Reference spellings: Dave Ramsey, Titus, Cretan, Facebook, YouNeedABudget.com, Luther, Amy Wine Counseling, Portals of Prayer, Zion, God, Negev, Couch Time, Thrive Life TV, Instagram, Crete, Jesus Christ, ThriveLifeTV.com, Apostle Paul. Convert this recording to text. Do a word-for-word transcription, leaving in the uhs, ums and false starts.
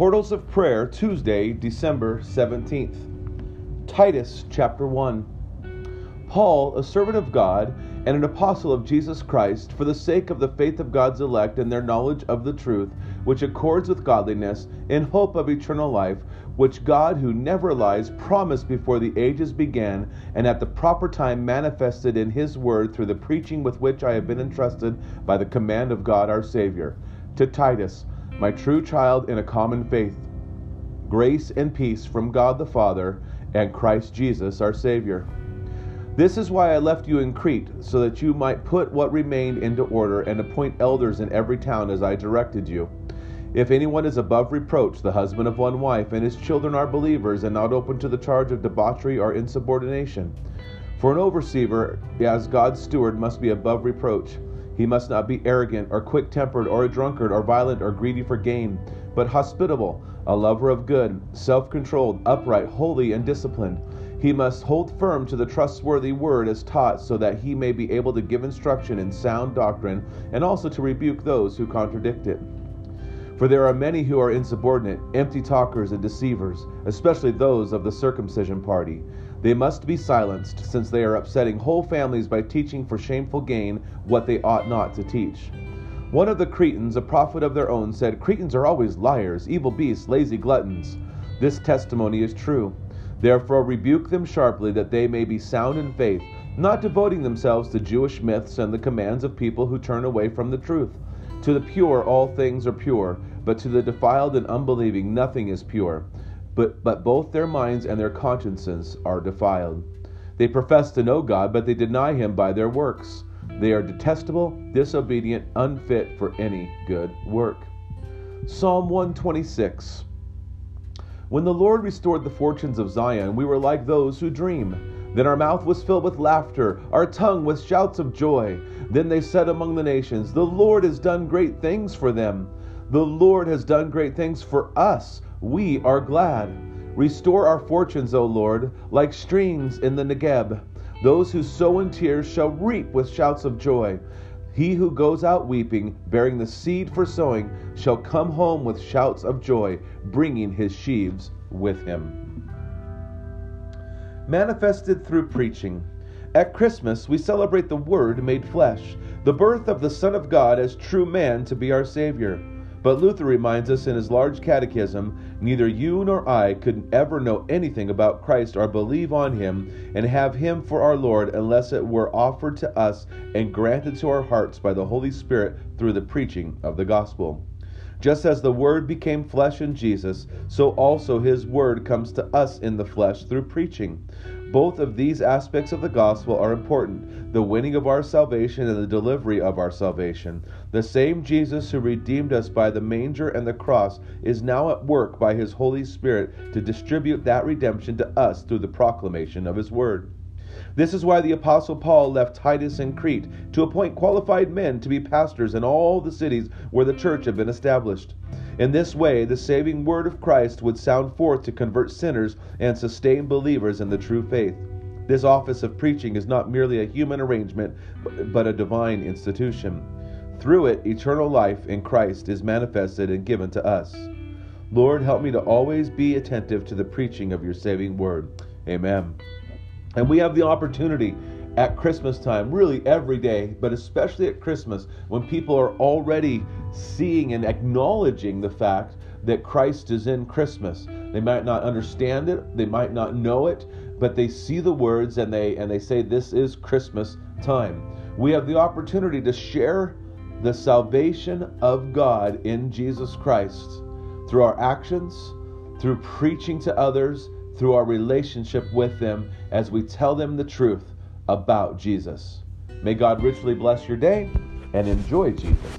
Portals of Prayer, Tuesday, December seventeenth. Titus chapter one. Paul, a servant of God and an apostle of Jesus Christ, for the sake of the faith of God's elect and their knowledge of the truth, which accords with godliness, in hope of eternal life, which God, who never lies, promised before the ages began, and at the proper time manifested in His word through the preaching with which I have been entrusted by the command of God our Savior. To Titus, my true child in a common faith, grace and peace from God the Father and Christ Jesus our Savior. This is why I left you in Crete, so that you might put what remained into order and appoint elders in every town as I directed you. If anyone is above reproach, the husband of one wife, and his children are believers and not open to the charge of debauchery or insubordination. For an overseer, as God's steward, must be above reproach. He must not be arrogant or quick-tempered or a drunkard or violent or greedy for gain, but hospitable, a lover of good, self-controlled, upright, holy, and disciplined. He must hold firm to the trustworthy word as taught, so that he may be able to give instruction in sound doctrine and also to rebuke those who contradict it. For there are many who are insubordinate, empty talkers and deceivers, especially those of the circumcision party. They must be silenced, since they are upsetting whole families by teaching for shameful gain what they ought not to teach. One of the Cretans, a prophet of their own, said, "Cretans are always liars, evil beasts, lazy gluttons." This testimony is true. Therefore rebuke them sharply, that they may be sound in faith, not devoting themselves to Jewish myths and the commands of people who turn away from the truth. To the pure all things are pure, but to the defiled and unbelieving nothing is pure. But, but both their minds and their consciences are defiled. They profess to know God, but they deny Him by their works. They are detestable, disobedient, unfit for any good work. Psalm one twenty-six. When the Lord restored the fortunes of Zion, we were like those who dream. Then our mouth was filled with laughter, our tongue with shouts of joy. Then they said among the nations, "The Lord has done great things for them. The Lord has done great things for us. We are glad. Restore our fortunes, O Lord, like streams in the Negev. Those who sow in tears shall reap with shouts of joy. He who goes out weeping, bearing the seed for sowing, shall come home with shouts of joy, bringing his sheaves with him." Manifested through preaching. At Christmas, we celebrate the Word made flesh, the birth of the Son of God as true man to be our Savior. But Luther reminds us in his large catechism, neither you nor I could ever know anything about Christ or believe on Him and have Him for our Lord unless it were offered to us and granted to our hearts by the Holy Spirit through the preaching of the gospel. Just as the Word became flesh in Jesus, so also His Word comes to us in the flesh through preaching. Both of these aspects of the gospel are important, the winning of our salvation and the delivery of our salvation. The same Jesus who redeemed us by the manger and the cross is now at work by His Holy Spirit to distribute that redemption to us through the proclamation of His Word. This is why the Apostle Paul left Titus in Crete to appoint qualified men to be pastors in all the cities where the church had been established. In this way, the saving word of Christ would sound forth to convert sinners and sustain believers in the true faith. This office of preaching is not merely a human arrangement, but a divine institution. Through it, eternal life in Christ is manifested and given to us. Lord, help me to always be attentive to the preaching of your saving word. Amen. And we have the opportunity at Christmas time, really every day, but especially at Christmas, when people are already seeing and acknowledging the fact that Christ is in Christmas. They might not understand it, they might not know it, but they see the words and they and they say, this is Christmas time. We have the opportunity to share the salvation of God in Jesus Christ through our actions, through preaching to others, through our relationship with them as we tell them the truth about Jesus. May God richly bless your day and enjoy Jesus.